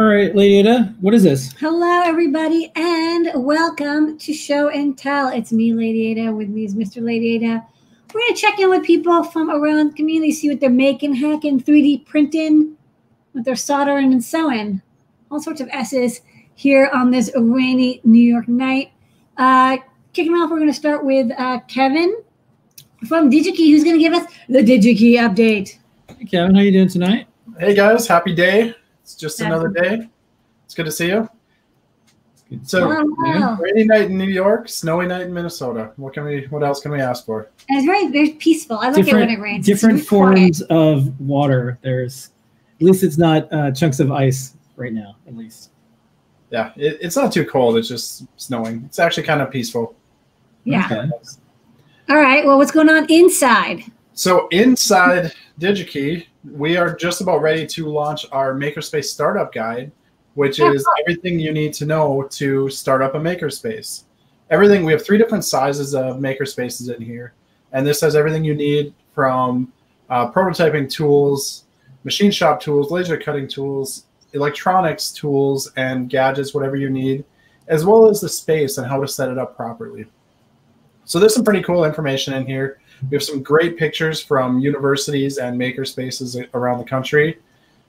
All right, Lady Ada, what is this? Hello, everybody, and welcome to Show and Tell. It's me, Lady Ada. With me is Mr. Lady Ada. We're going to check in with people from around the community, see what they're making, hacking, 3D printing, what they're soldering and sewing. All sorts of S's here on this rainy New York night. Kicking off, we're going to start with Kevin from DigiKey, who's going to give us the DigiKey update. Hey, Kevin, how you doing tonight? Hey, guys. Happy day. It's just another day. It's good to see you. So, rainy night in New York, snowy night in Minnesota. What can we? What else can we ask for? And it's very, very peaceful. I like it when it rains. Different forms of water. There's, at least it's not chunks of ice right now. At least. Yeah, it's not too cold. It's just snowing. It's actually kind of peaceful. Yeah. Okay. All right. Well, what's going on inside? So inside DigiKey, we are just about ready to launch our Makerspace Startup Guide, which is everything you need to know to start up a makerspace. Everything. We have three different sizes of makerspaces in here, and this has everything you need from prototyping tools, machine shop tools, laser cutting tools, electronics tools, and gadgets, whatever you need, as well as the space and how to set it up properly. So there's some pretty cool information in here. We have some great pictures from universities and makerspaces around the country.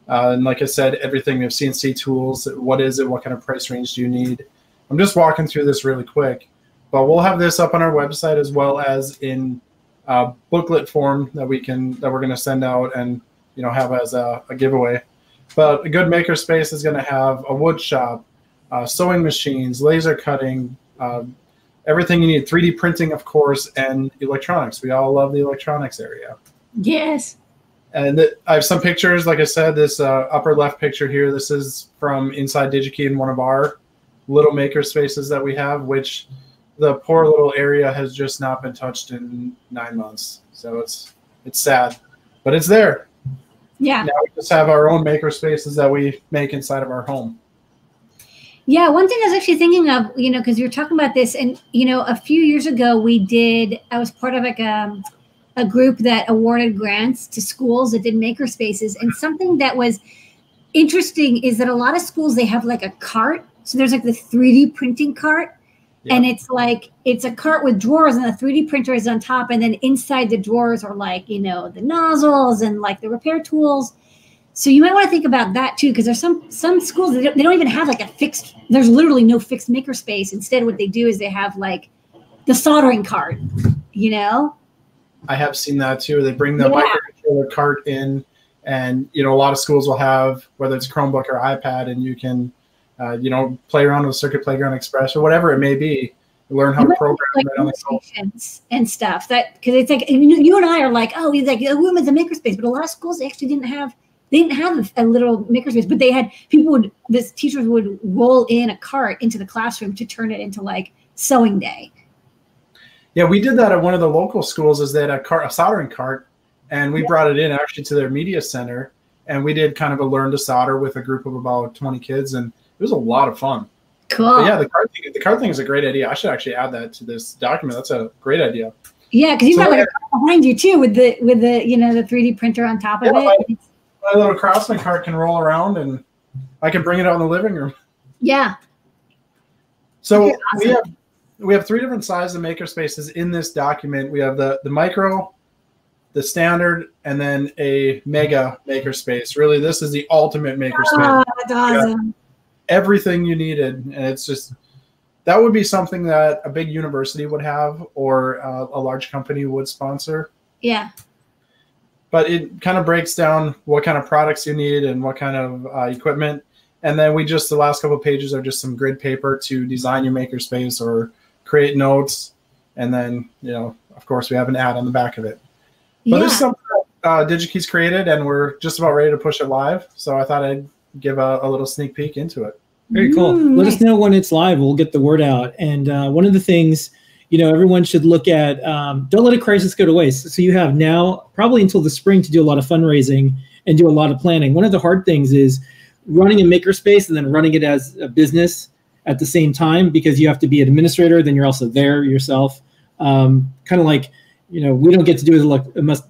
And like I said, everything. We have CNC tools. What is it? What kind of price range do you need? I'm just walking through this really quick, but we'll have this up on our website as well as in booklet form that we can, that we're going to send out and, you know, have as a giveaway. But a good makerspace is going to have a wood shop, sewing machines, laser cutting, everything you need, 3D printing, of course, and electronics. We all love the electronics area. Yes. And I have some pictures. Like I said, this upper left picture here, this is from inside DigiKey in one of our little makerspaces that we have, which the poor little area has just not been touched in 9 months. So it's sad, but it's there. Yeah. Now we just have our own makerspaces that we make inside of our home. Yeah, one thing I was actually thinking of, you know, because you were talking about this, and, you know, a few years ago we did, I was part of like a group that awarded grants to schools that did makerspaces, and something that was interesting is that a lot of schools, they have like a cart. So there's like the 3D printing cart, and it's like, it's a cart with drawers, and the 3D printer is on top, and then inside the drawers are like, you know, the nozzles and like the repair tools. So you might want to think about that too, because there's some schools that they don't even have like a fixed, there's literally no fixed makerspace. Instead, what they do is they have like the soldering cart, you know? I have seen that too. They bring the microcontroller cart in, and, you know, a lot of schools will have, whether it's Chromebook or iPad, and you can, you know, play around with Circuit Playground Express or whatever it may be. Learn how to program like right on the and stuff. That, because it's like, you and I are like, oh, he's like, oh, it's a makerspace. But a lot of schools, they actually didn't have a little makerspace, but they had people would, this teachers would roll in a cart into the classroom to turn it into like sewing day. Yeah, we did that at one of the local schools. Is they had a soldering cart, and we brought it in actually to their media center, and we did kind of a learn to solder with a group of about 20 kids, and it was a lot of fun. Cool. But yeah, the cart thing is a great idea. I should actually add that to this document. That's a great idea. Yeah, because you've got like a cart behind you too with the you know, the 3D printer on top of it. My little Craftsman cart can roll around, and I can bring it out in the living room. Yeah. So awesome. we have three different sizes of makerspaces in this document. We have the micro, the standard, and then a mega makerspace. Really, this is the ultimate makerspace. Oh, that's awesome. Everything you needed, and it's just, that would be something that a big university would have, or a large company would sponsor. Yeah. But it kind of breaks down what kind of products you need and what kind of equipment. And then we just, the last couple of pages are just some grid paper to design your makerspace or create notes. And then, you know, of course, we have an ad on the back of it. But this is something that DigiKey's created, and we're just about ready to push it live. So I thought I'd give a little sneak peek into it. Very cool. Let us know when it's live. We'll get the word out. And one of the things, you know, everyone should look at, don't let a crisis go to waste. So you have now probably until the spring to do a lot of fundraising and do a lot of planning. One of the hard things is running a makerspace and then running it as a business at the same time, because you have to be an administrator, then you're also there yourself. Kind of like, you know, we don't get to do enough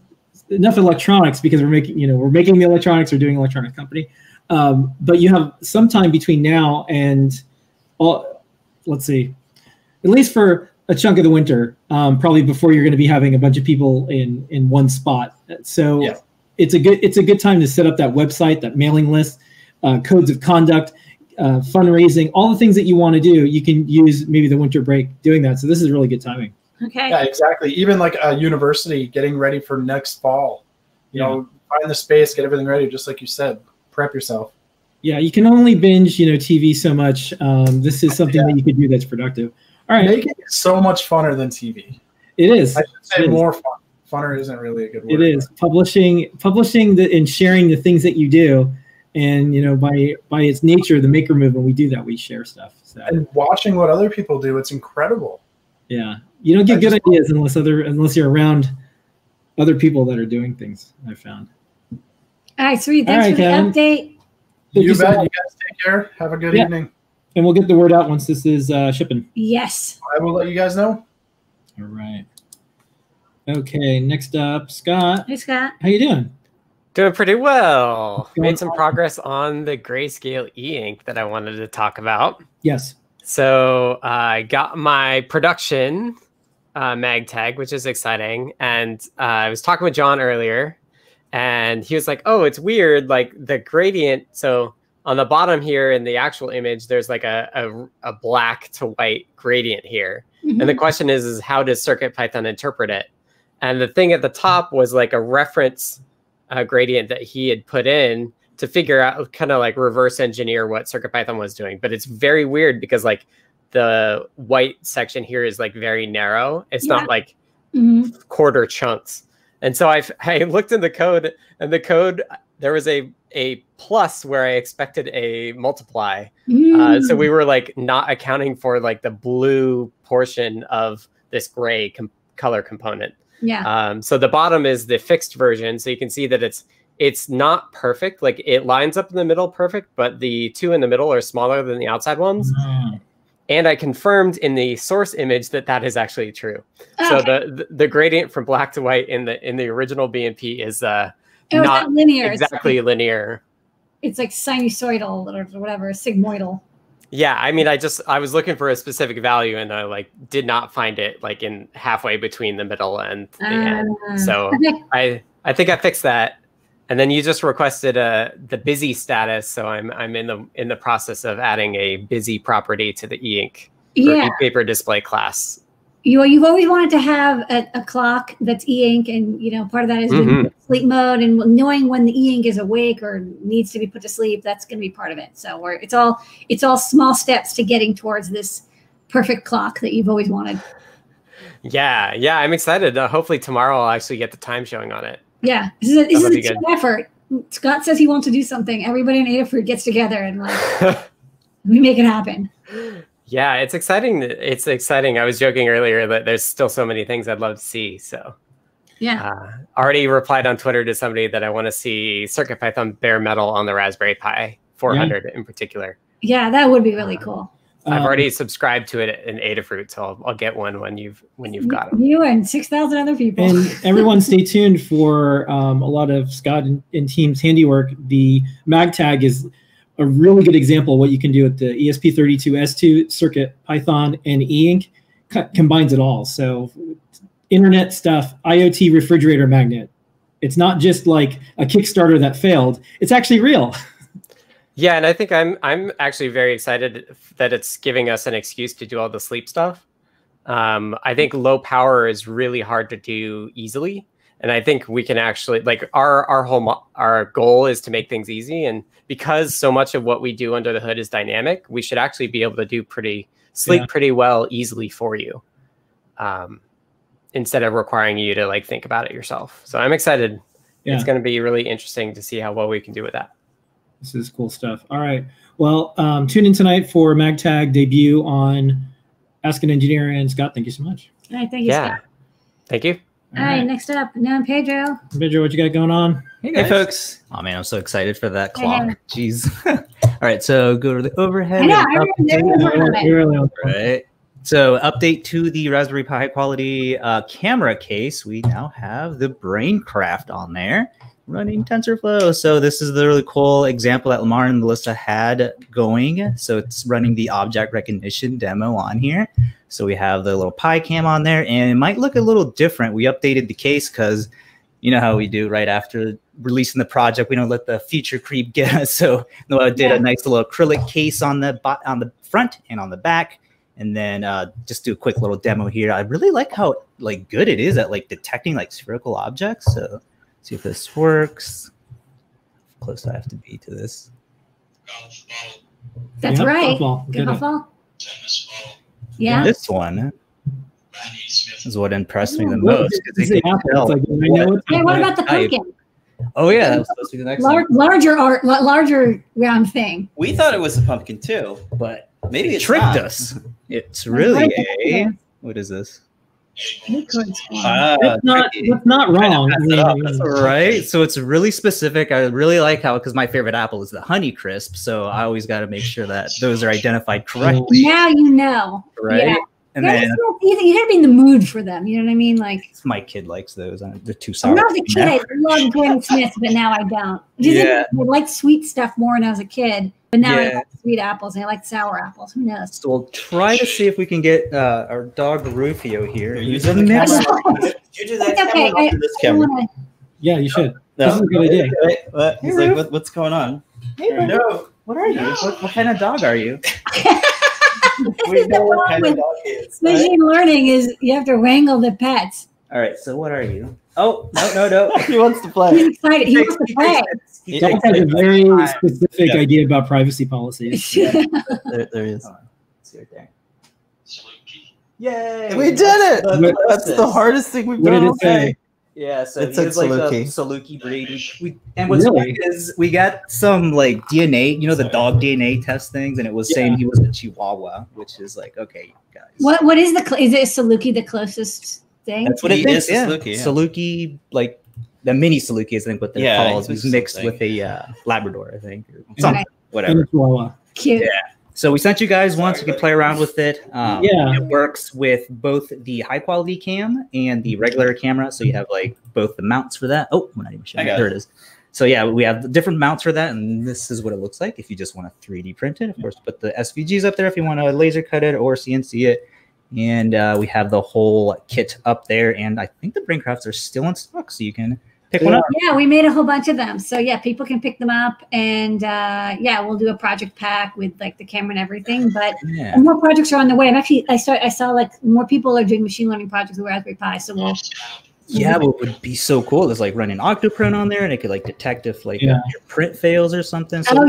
electronics because we're making the electronics or doing an electronic company. But you have some time between now and, let's see, at least for a chunk of the winter, probably before you're going to be having a bunch of people in one spot. So yeah, it's a good time to set up that website, that mailing list, codes of conduct, fundraising, all the things that you want to do. You can use maybe the winter break doing that. So this is really good timing. Okay. Yeah, exactly. Even like a university getting ready for next fall. You know, find the space, get everything ready, just like you said. Prep yourself. Yeah, you can only binge, you know, TV so much. This is something that you could do that's productive. All right. Making is so much funner than TV. It is. I should say more fun. Funner isn't really a good word. It is. Publishing and sharing the things that you do. And, you know, by its nature, the maker movement, we do that. We share stuff. So. And watching what other people do, it's incredible. Yeah. You don't get good ideas unless you're around other people that are doing things, I found. All right, sweet. Thanks for the update. You bet. You guys take care. Have a good evening. And we'll get the word out once this is shipping. Yes. I will let you guys know. All right. Okay, next up, Scott. Hey, Scott. How you doing? Doing pretty well. Made some progress on the grayscale e-ink that I wanted to talk about. Yes. So I got my production MagTag, which is exciting. And I was talking with John earlier, and he was like, oh, it's weird, like the gradient. So on the bottom here in the actual image, there's like a black to white gradient here. Mm-hmm. And the question is how does CircuitPython interpret it? And the thing at the top was like a reference gradient that he had put in to figure out, kind of like reverse engineer what CircuitPython was doing. But it's very weird because like the white section here is like very narrow. It's not like quarter chunks. And so I looked in the code, and the code, there was a plus where I expected a multiply. So we were like not accounting for like the blue portion of this gray color component. Yeah. So the bottom is the fixed version. So you can see that it's not perfect. Like it lines up in the middle perfect, but the two in the middle are smaller than the outside ones. And I confirmed in the source image that that is actually true. Okay. So the gradient from black to white in the original BMP is not linear. Exactly, it's like, linear. It's like sinusoidal or whatever, sigmoidal. Yeah, I mean, I was looking for a specific value, and I like did not find it like in halfway between the middle and the end. So I think I fixed that. And then you just requested the busy status, so I'm in the process of adding a busy property to the e-ink e-paper display class. You've always wanted to have a clock that's e-ink, and you know part of that is sleep mode and knowing when the e-ink is awake or needs to be put to sleep. That's going to be part of it. So it's all small steps to getting towards this perfect clock that you've always wanted. Yeah, I'm excited. Hopefully tomorrow I'll actually get the time showing on it. Yeah, this is a team effort. Scott says he wants to do something. Everybody in Adafruit gets together and like we make it happen. Yeah, it's exciting. It's exciting. I was joking earlier that there's still so many things I'd love to see. So yeah, already replied on Twitter to somebody that I want to see CircuitPython bare metal on the Raspberry Pi 400 in particular. Yeah, that would be really cool. I've already subscribed to it in Adafruit, so I'll get one when you've got them. You and 6,000 other people. And everyone, stay tuned for a lot of Scott and team's handiwork. The MagTag is a really good example of what you can do with the ESP32 S2 circuit, Python, and e-ink combines it all. So, internet stuff, IoT refrigerator magnet. It's not just like a Kickstarter that failed. It's actually real. Yeah, and I think I'm actually very excited that it's giving us an excuse to do all the sleep stuff. I think low power is really hard to do easily, and I think we can actually like our goal is to make things easy. And because so much of what we do under the hood is dynamic, we should actually be able to do pretty well easily for you, instead of requiring you to like think about it yourself. So I'm excited. Yeah. It's going to be really interesting to see how well we can do with that. This is cool stuff. All right. Well, tune in tonight for MagTag debut on Ask an Engineer. And Scott, thank you so much. All right. Thank you, Scott. Thank you. All right. Next up, now I'm Pedro. Pedro, what you got going on? Hey, guys. Hey, folks. Oh, man, I'm so excited for that clock. Hey. Jeez. All right. So go to the overhead. Right. So update to the Raspberry Pi high quality camera case. We now have the BrainCraft on there. running TensorFlow. So this is the really cool example that Lamar and Melissa had going. So it's running the object recognition demo on here. So we have the little Pi cam on there, and it might look a little different. We updated the case because you know how we do right after releasing the project, we don't let the feature creep get us. So I did a nice little acrylic case on the front and on the back. And then just do a quick little demo here. I really like how good it is at detecting spherical objects. So let's see if this works. How close do I have to be to this? That's right. Good softball. Yeah. This one is what impressed me the most. Hey, what about the pumpkin? Oh yeah, that was supposed to be the next one. Larger art, larger round thing. We thought it was the pumpkin too, but maybe it tricked us. It's really a what is this? It's not wrong. Right? So it's really specific. I really like how, because my favorite apple is the Honey Crisp, so I always got to make sure that those are identified correctly. Now you know, right? Yeah. And yeah, then, you gotta be in the mood for them. You know what I mean? Like my kid likes those. They're too sour. When I was a kid, I loved Gordon Smith, but now I don't. Yeah. I liked sweet stuff more when I was a kid, but now I like sweet apples. And I like sour apples. Who knows? So we'll try to see if we can get our dog Rufio here. You're using the camera. You do that camera or this camera? Yeah, you should. No. This is a good idea. Right? He's like, what's going on? Hey, no. What are you? No. What kind of dog are you? We know what kind of dog is. Machine learning is you have to wrangle the pets. All right, so what are you? Oh, no. He wants to play. He's excited. He wants to play. He has a very specific idea about privacy policies. Yeah. There he is. Let's see right there. Saluki. Yay! We did it! That's the hardest thing we've done all day. Yeah, so it's like the Saluki breed. And what's great is we got some DNA, the dog DNA test things, and it was saying he was a Chihuahua, which is like, okay, guys. What is is it Saluki the closest thing? That's what it is. Saluki, Saluki, like the mini Saluki is I think what they're called. It's mixed with a Labrador, I think. Or something, whatever. Cute. Yeah. So we sent you guys once. You can play around with it. It works with both the high-quality cam and the regular camera. So you have both the mounts for that. Oh, I'm not even showing. There it is. So yeah, we have different mounts for that, and this is what it looks like if you just want to 3D print it. Of course, put the SVGs up there if you want to laser cut it or CNC it. And we have the whole kit up there. And I think the BrainCrafts are still in stock, so you can pick one up. Yeah, we made a whole bunch of them. So yeah, people can pick them up, and we'll do a project pack with the camera and everything. But more projects are on the way. I'm actually I saw more people are doing machine learning projects with Raspberry Pi. So what would be so cool is running Octoprint on there, and it could detect if your print fails or something. So what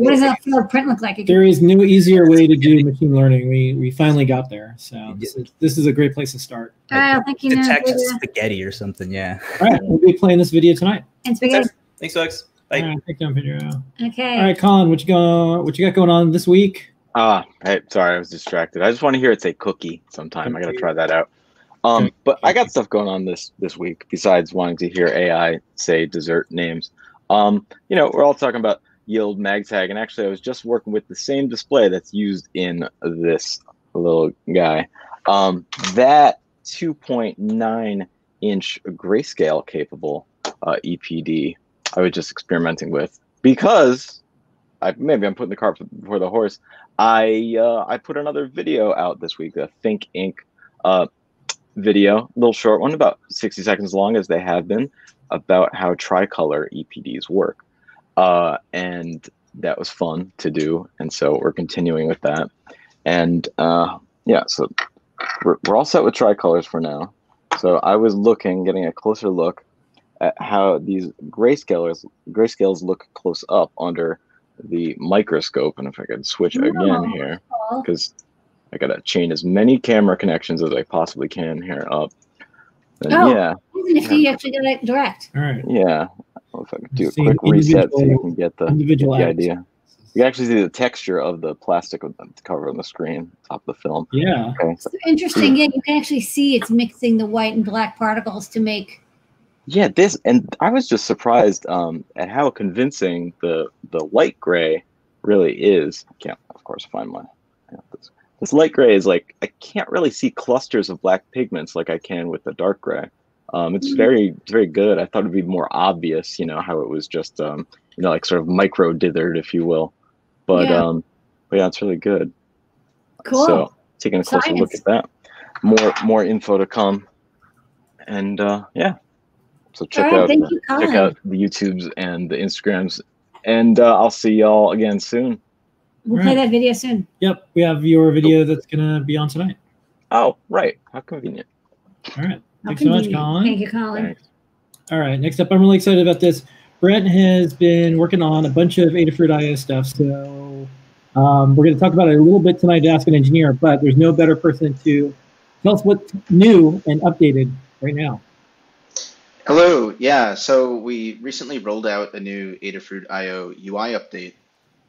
does that field print look like? There is no easier way to do machine learning. We finally got there. So this is a great place to start. Detect spaghetti or something. Yeah. All right, we'll be playing this video tonight. And spaghetti. Thanks, Alex. Bye. All right, take down video. Okay. All right, Colin, what you got going on this week? Hey, sorry, I was distracted. I just want to hear it say cookie sometime. I gotta try that out. But I got stuff going on this week besides wanting to hear AI say dessert names. We're all talking about yield MagTag, and actually I was just working with the same display that's used in this little guy. That 2.9-inch grayscale capable EPD I was just experimenting with because maybe I'm putting the cart before the horse. I put another video out this week, a Think Inc. Video, a little short one, about 60 seconds long, as they have been, about how tricolor EPDs work. And that was fun to do. And so we're continuing with that. And so we're all set with tricolors for now. So I was getting a closer look at how these grayscales look close up under the microscope. And if I could switch again here, because I gotta chain as many camera connections as I possibly can here up. And if you actually do it direct. All right. Yeah. Well, if I can do a quick reset so you can get the idea. You actually see the texture of the plastic of the cover on the screen, top of the film. Yeah. Okay, so. Interesting. Yeah, you can actually see it's mixing the white and black particles to make. Yeah, this, and I was just surprised at how convincing the light gray really is. I can't, of course, find my. This light gray is I can't really see clusters of black pigments like I can with the dark gray. It's very good. I thought it'd be more obvious, you know, how it was just, you know, like sort of micro dithered, if you will. But yeah, but yeah, it's really good. Cool. So taking a closer look at that. More info to come. And yeah, so check out the YouTubes and the Instagrams. And I'll see y'all again soon. We'll play that video soon. Yep, we have your video that's gonna be on tonight. Oh, right. How convenient. All right. Thanks so much, Colin. Thank you, Colin. Thanks. All right. Next up, I'm really excited about this. Brent has been working on a bunch of Adafruit IO stuff, so we're going to talk about it a little bit tonight to ask an engineer. But there's no better person to tell us what's new and updated right now. Hello. Yeah. So we recently rolled out a new Adafruit IO UI update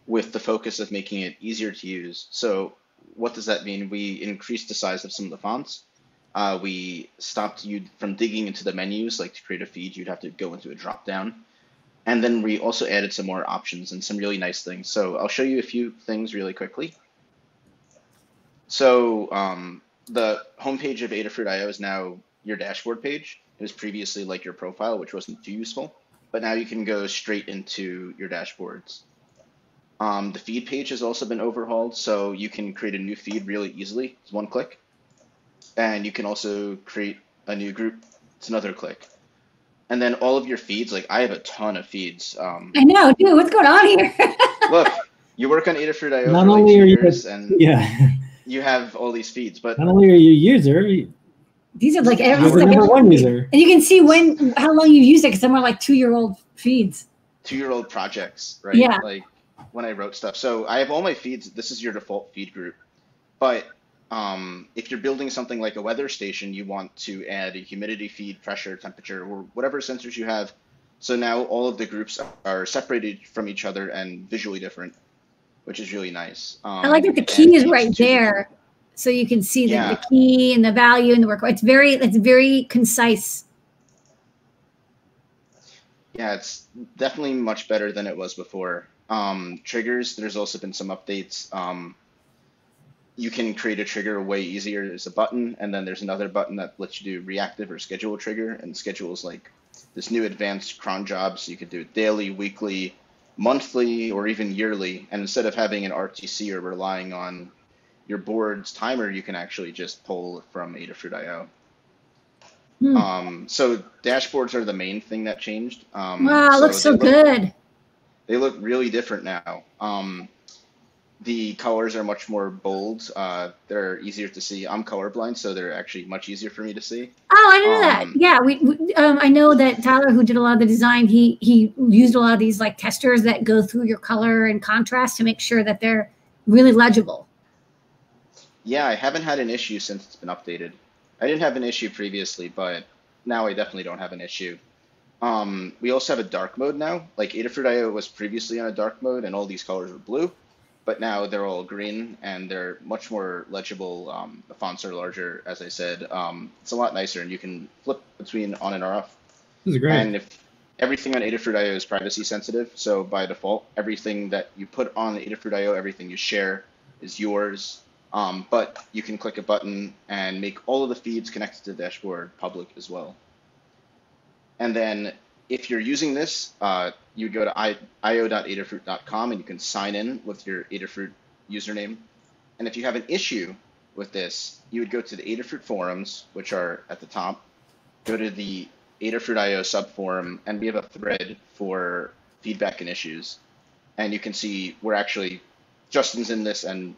with the focus of making it easier to use. So what does that mean? We increased the size of some of the fonts. We stopped you from digging into the menus. Like to create a feed, you'd have to go into a drop down. And then we also added some more options and some really nice things. So I'll show you a few things really quickly. So the homepage of Adafruit IO is now your dashboard page. It was previously like your profile, which wasn't too useful. But now you can go straight into your dashboards. The feed page has also been overhauled, so you can create a new feed really easily. It's one click. And you can also create a new group. It's another click. And then all of your feeds, like I have a ton of feeds. I know, dude, what's going on here? Look, you work on Adafruit IO for like 2 years, and yeah, you have all these feeds. But not only are you a user, these are like every number one user. And you can see when, how long you used it, because some are like 2-year-old feeds. 2-year-old projects, right? Yeah. Like when I wrote stuff. So I have all my feeds. This is your default feed group. But if you're building something like a weather station, you want to add a humidity feed, pressure, temperature, or whatever sensors you have. So now all of the groups are separated from each other and visually different, which is really nice. I like that the key is right there, so you can see the key and the value and the work. It's very concise. Yeah, it's definitely much better than it was before. Triggers, there's also been some updates. You can create a trigger way easier. There's a button, and then there's another button that lets you do reactive or schedule trigger, and schedules like this new advanced cron job, so you could do it daily, weekly, monthly, or even yearly. And instead of having an RTC or relying on your board's timer, you can actually just pull from Adafruit.io. So dashboards are the main thing that changed. Wow, so looks so good. They look really different now. The colors are much more bold. They're easier to see. I'm colorblind, so they're actually much easier for me to see. Oh, I know that. Yeah, I know that Tyler, who did a lot of the design, he used a lot of these like testers that go through your color and contrast to make sure that they're really legible. Yeah, I haven't had an issue since it's been updated. I didn't have an issue previously, but now I definitely don't have an issue. We also have a dark mode now. Like Adafruit IO was previously on a dark mode, and all these colors were blue. But now they're all green, and they're much more legible. The fonts are larger, as I said. It's a lot nicer, and you can flip between on and off. This is great. And if everything on Adafruit IO is privacy sensitive, so by default, everything that you put on Adafruit IO, everything you share is yours. But you can click a button and make all of the feeds connected to the dashboard public as well. And then if you're using this, you go to io.adafruit.com and you can sign in with your Adafruit username. And if you have an issue with this, you would go to the Adafruit forums, which are at the top, go to the Adafruit IO subforum, and we have a thread for feedback and issues. And you can see we're actually, Justin's in this and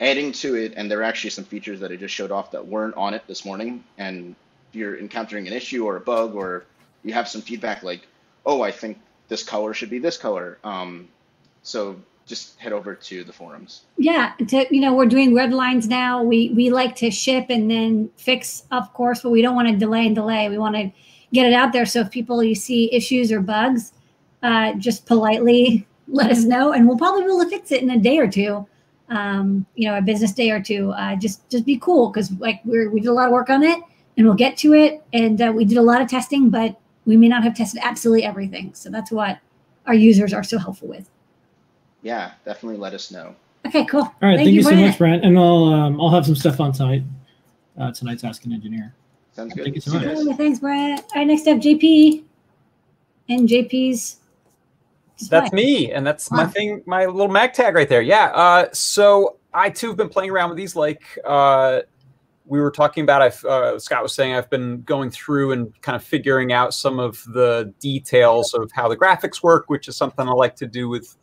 adding to it, and there are actually some features that I just showed off that weren't on it this morning. And if you're encountering an issue or a bug, or you have some feedback like, oh, I think this color should be this color. So just head over to the forums. Yeah, you know, we're doing red lines now. We like to ship and then fix, of course, but we don't want to delay. We want to get it out there. So if people, you see issues or bugs, just politely let us know, and we'll probably be able to fix it in a day or two, you know, a business day or two. Just be cool, because like we did a lot of work on it, and we'll get to it. And we did a lot of testing, but we may not have tested absolutely everything. So that's what our users are so helpful with. Yeah, definitely let us know. Okay, cool. All right, thank you so much, Brent. And I'll have some stuff on site tonight's Ask an Engineer. Sounds good. Thank you so much. Absolutely. Thanks, Brian. All right, next up, JP. And JP's. That's me, and that's my thing, my little MagTag right there. Yeah. So I too have been playing around with these, like we were talking about. Scott was saying I've been going through and kind of figuring out some of the details of how the graphics work, which is something I like to do with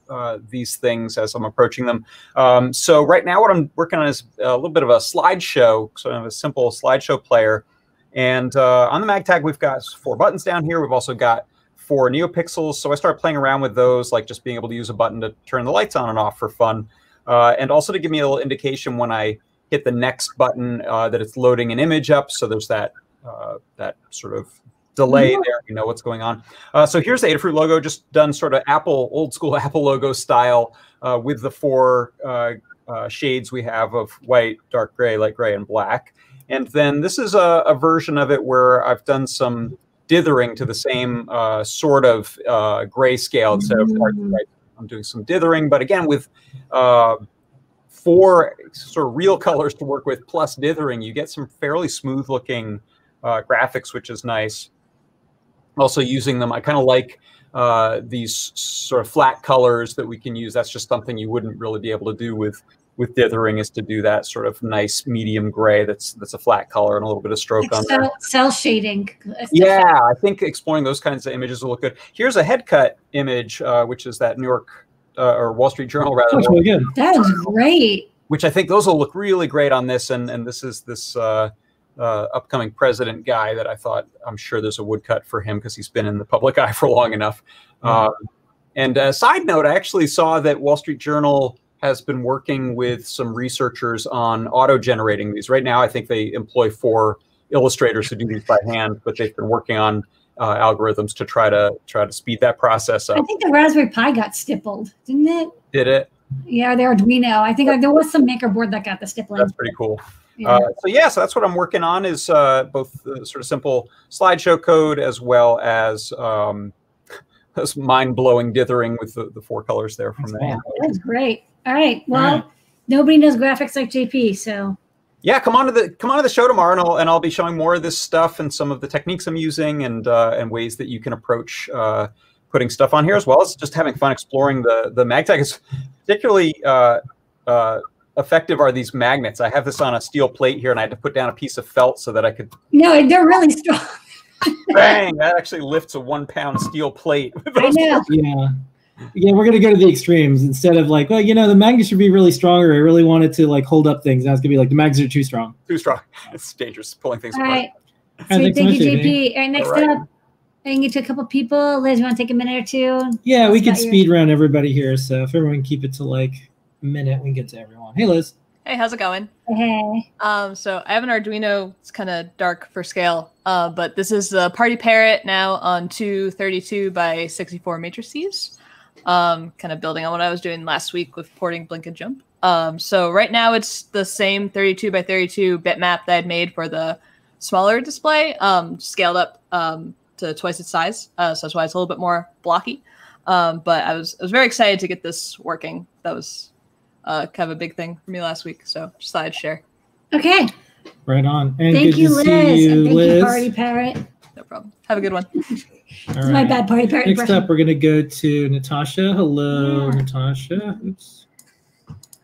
these things as I'm approaching them. So right now, what I'm working on is a little bit of a slideshow, sort of a simple slideshow player. And on the MagTag, we've got 4 buttons down here. We've also got 4 NeoPixels. So I started playing around with those, like just being able to use a button to turn the lights on and off for fun. And also to give me a little indication when I hit the next button that it's loading an image up. So there's that, that sort of delay there. You know what's going on. So here's the Adafruit logo, just done sort of Apple, old school Apple logo style with the 4 shades we have of white, dark gray, light gray, and black. And then this is a version of it where I've done some dithering to the same sort of grayscale instead of right. I'm doing some dithering, but again with 4 sort of real colors to work with plus dithering, you get some fairly smooth looking graphics, which is nice. Also using them, I kind of like these sort of flat colors that we can use. That's just something you wouldn't really be able to do with dithering, is to do that sort of nice medium gray that's a flat color and a little bit of stroke on there. Cell shading. Yeah, I think exploring those kinds of images will look good. Here's a head cut image, which is that New York or Wall Street Journal rather. That was great. Which I think those will look really great on this. And this is this upcoming president guy that I thought, I'm sure there's a woodcut for him because he's been in the public eye for long enough. And a side note, I actually saw that Wall Street Journal has been working with some researchers on auto-generating these. Right now, I think they employ 4 illustrators to do these by hand, but they've been working on algorithms to try to speed that process up. I think the Raspberry Pi got stippled, didn't it? Did it? Yeah, the Arduino. I think there was some maker board that got the stippling. That's pretty cool. Yeah. So that's what I'm working on, is both sort of simple slideshow code as well as this mind-blowing dithering with the 4 colors there from there. That's great. All right. Well, nobody knows graphics like JP, so yeah, come on to the show tomorrow, and I'll be showing more of this stuff and some of the techniques I'm using and ways that you can approach putting stuff on here, as well as just having fun exploring the MagTag. It's particularly effective are these magnets. I have this on a steel plate here, and I had to put down a piece of felt so that I could. No, they're really strong. Bang! That actually lifts a 1-pound steel plate. I know. Yeah. Yeah, we're going to go to the extremes instead of like, well, you know, the magnets should be really stronger. I really wanted to like hold up things. Now it's going to be like the magnets are too strong. Too strong. It's dangerous pulling things apart. All right. Sweet. Thank you, JP. All right, next up, I can get to a couple people. Liz, you want to take a minute or two? Yeah, we could speed round everybody here. So if everyone can keep it to like a minute, we can get to everyone. Hey, Liz. Hey, how's it going? Hey. So I have an Arduino. It's kind of dark for scale, but this is the Party Parrot now on 2 32x64 matrices. Kind of building on what I was doing last week with porting Blink and Jump. So right now it's the same 32x32 bitmap that I'd made for the smaller display, scaled up to twice its size. So that's why it's a little bit more blocky. But I was very excited to get this working. That was kind of a big thing for me last week. So just thought I'd share. Okay. Right on. And thank you, Liz. And thank you, Party Parrot. No problem. Have a good one. All right. My bad, Party Parrot. Next up, we're going to go to Natasha. Hello, Natasha. Oops.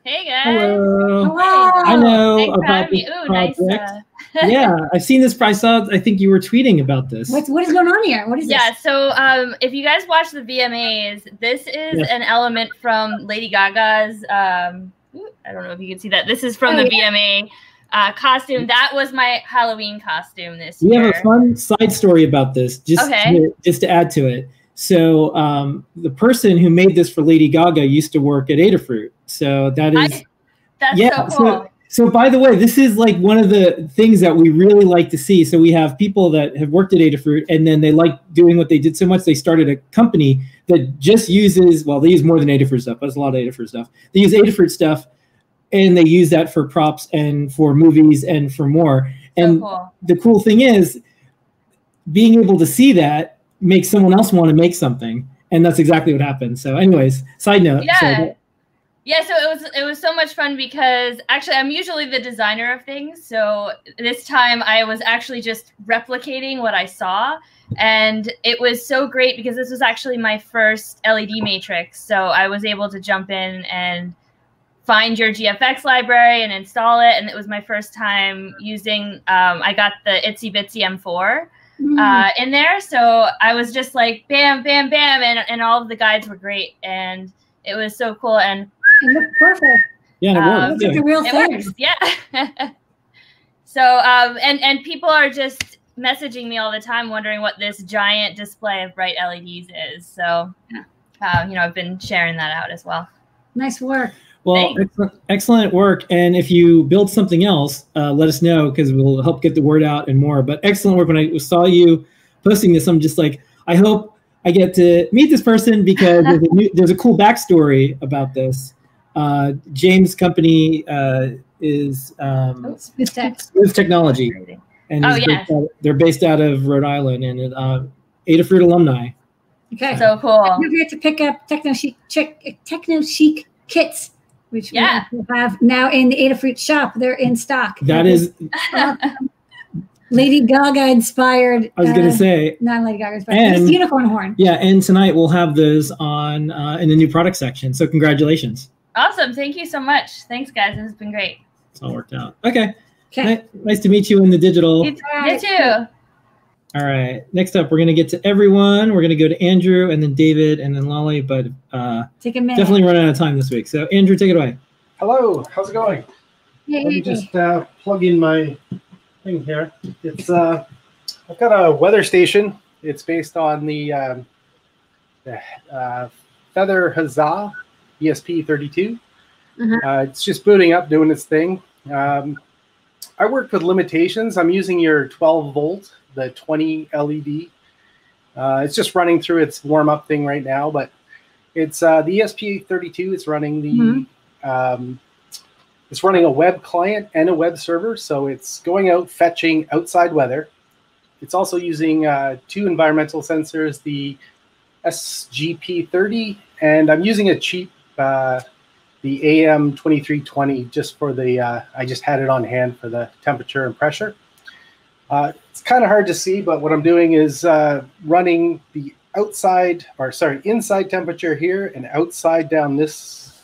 Hey, guys. Hello. Hello. I know about this project. Nice, yeah, I've seen this. I think you were tweeting about this. What is going on here? What is this? Yeah, so if you guys watch the VMAs, this is an element from Lady Gaga's, I don't know if you can see that. This is from the VMA. Costume. That was my Halloween costume this year. We have a fun side story about this, just to add to it. So the person who made this for Lady Gaga used to work at Adafruit. So that is, that's so cool. So by the way, this is like one of the things that we really like to see. So we have people that have worked at Adafruit, and then they like doing what they did so much, they started a company that just uses, well, they use more than Adafruit stuff. That's a lot of Adafruit stuff. They use Adafruit stuff, and they use that for props and for movies and for more. And the cool thing is being able to see that makes someone else want to make something. And that's exactly what happened. So anyways, side note. Yeah. So Yeah, so it was so much fun because actually I'm usually the designer of things. So this time I was actually just replicating what I saw. And it was so great because this was actually my first LED matrix. So I was able to jump in and find your GFX library and install it. And it was my first time using, I got the Itzy Bitsy M4 in there. So I was just like, bam, bam, bam. And all of the guides were great. And it was so cool. And it looked perfect. Yeah, it works. It's a real thing. Yeah. So, and people are just messaging me all the time wondering what this giant display of bright LEDs is. So, you know, I've been sharing that out as well. Nice work. Well, excellent work. And if you build something else, let us know because we'll help get the word out and more. But excellent work. When I saw you posting this, I'm just like, I hope I get to meet this person because there's a cool backstory about this. James' company is Smooth Technology. And oh, yeah. They're based out of Rhode Island and Adafruit alumni. Okay. So cool. Don't forget to pick up Techno Chic kits, which we have now in the Adafruit shop. They're in stock. That is Lady Gaga inspired. I was going to say. Not Lady Gaga inspired. And unicorn horn. Yeah, and tonight we'll have those on in the new product section. So congratulations. Awesome. Thank you so much. Thanks, guys. This has been great. It's all worked out. Okay. Okay. Nice to meet you in the digital. You too. All right. Next up, we're going to get to everyone. We're going to go to Andrew and then David and then Lolly, but take a minute. Definitely run out of time this week. So Andrew, take it away. Hello. How's it going? Hey. Let me just plug in my thing here. It's I've got a weather station. It's based on the Feather Huzzah ESP32. It's just booting up, doing its thing. I worked with limitations. I'm using your 12 volt, the 20 LED. It's just running through its warm up thing right now, but it's the ESP32. It's running the it's running a web client and a web server, so it's going out fetching outside weather. It's also using two environmental sensors, the SGP30, and I'm using a cheap. The AM2320 just for the, I just had it on hand for the temperature and pressure. It's kind of hard to see, but what I'm doing is running the inside temperature here and outside down this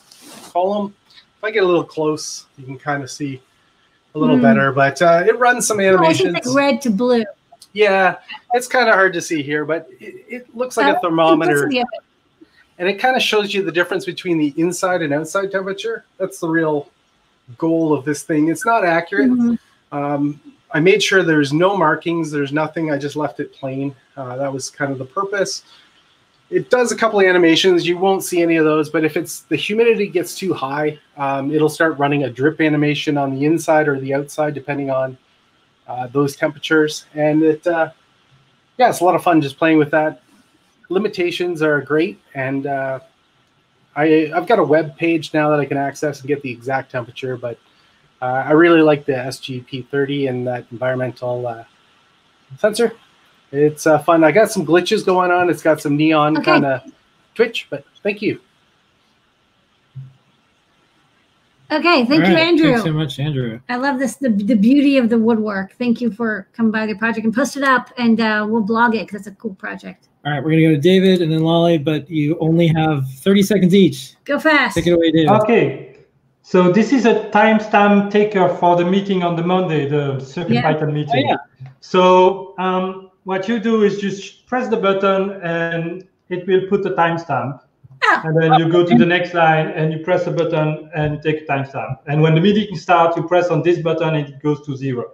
column. If I get a little close, you can kind of see a little better, but it runs some animations. Oh, it's like red to blue. Yeah, it's kind of hard to see here, but it looks like a thermometer. And it kind of shows you the difference between the inside and outside temperature. That's the real goal of this thing. It's not accurate. I made sure there's no markings. There's nothing. I just left it plain. That was kind of the purpose. It does a couple of animations. You won't see any of those. But if it's the humidity gets too high, it'll start running a drip animation on the inside or the outside, depending on those temperatures. And it, yeah, it's a lot of fun just playing with that. Limitations are great, and I've got a web page now that I can access and get the exact temperature, but I really like the SGP30 and that environmental sensor. It's fun. I got some glitches going on. It's got some neon kind of twitch, but thank you. Okay, thank you, Andrew. Thanks so much, Andrew. I love this, the beauty of the woodwork. Thank you for coming by the project and post it up, and we'll blog it because it's a cool project. All right, we're going to go to David and then Lolly, but you only have 30 seconds each. Go fast. Take it away, David. Okay. So this is a timestamp taker for the meeting on the Monday, the CircuitPython meeting. Oh, yeah. So what you do is just press the button, and it will put a timestamp. Oh. And then you go to the next line, and you press a button and take a timestamp. And when the meeting starts, you press on this button, and it goes to 0.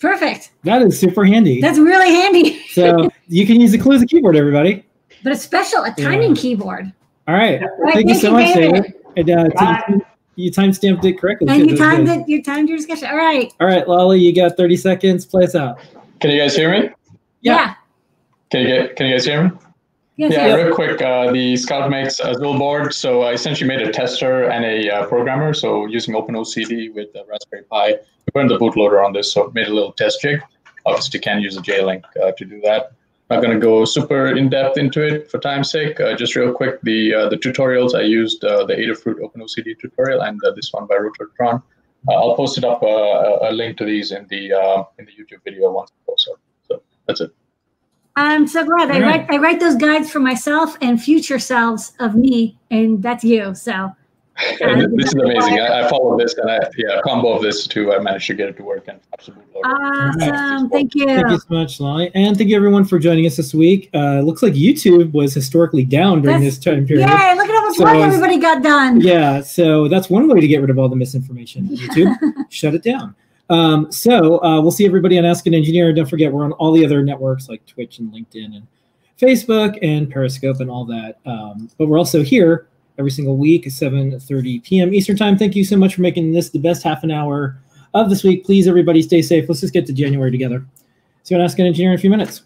Perfect. That is super handy. That's really handy. So you can use the clue as a keyboard, everybody. But a special, a timing keyboard. All right. Well, thank you so much, David. And, you timestamped it correctly. And you timed your discussion. All right. All right, Lolly, you got 30 seconds. Play us out. Can you guys hear me? Yeah. Can you guys hear me? Yes, yeah, real quick, the Scout makes a Azul board. So I essentially made a tester and a programmer. So using Open OCD with Raspberry Pi, we burned the bootloader on this, so made a little test jig. Obviously, you can use a J-Link to do that. Not going to go super in depth into it for time's sake. Just real quick, the tutorials I used, the Adafruit Open OCD tutorial and this one by Rotortron. I'll post it up a link to these in the YouTube video once I post it. So that's it. I'm so glad I write those guides for myself and future selves of me, and that's you. So this is amazing. I followed this, and yeah, a combo of this too. I managed to get it to work, and absolutely awesome. Thank you. Thank you so much, Lolly, and thank you everyone for joining us this week. Looks like YouTube was historically down during this time period. Yeah, look at how much work everybody got done. Yeah, so that's one way to get rid of all the misinformation. YouTube, shut it down. We'll see everybody on Ask an Engineer. Don't forget, we're on all the other networks like Twitch and LinkedIn and Facebook and Periscope and all that. But we're also here every single week at 7:30 p.m. Eastern time. Thank you so much for making this the best half an hour of this week. Please, everybody, stay safe. Let's just get to January together. See you on Ask an Engineer in a few minutes.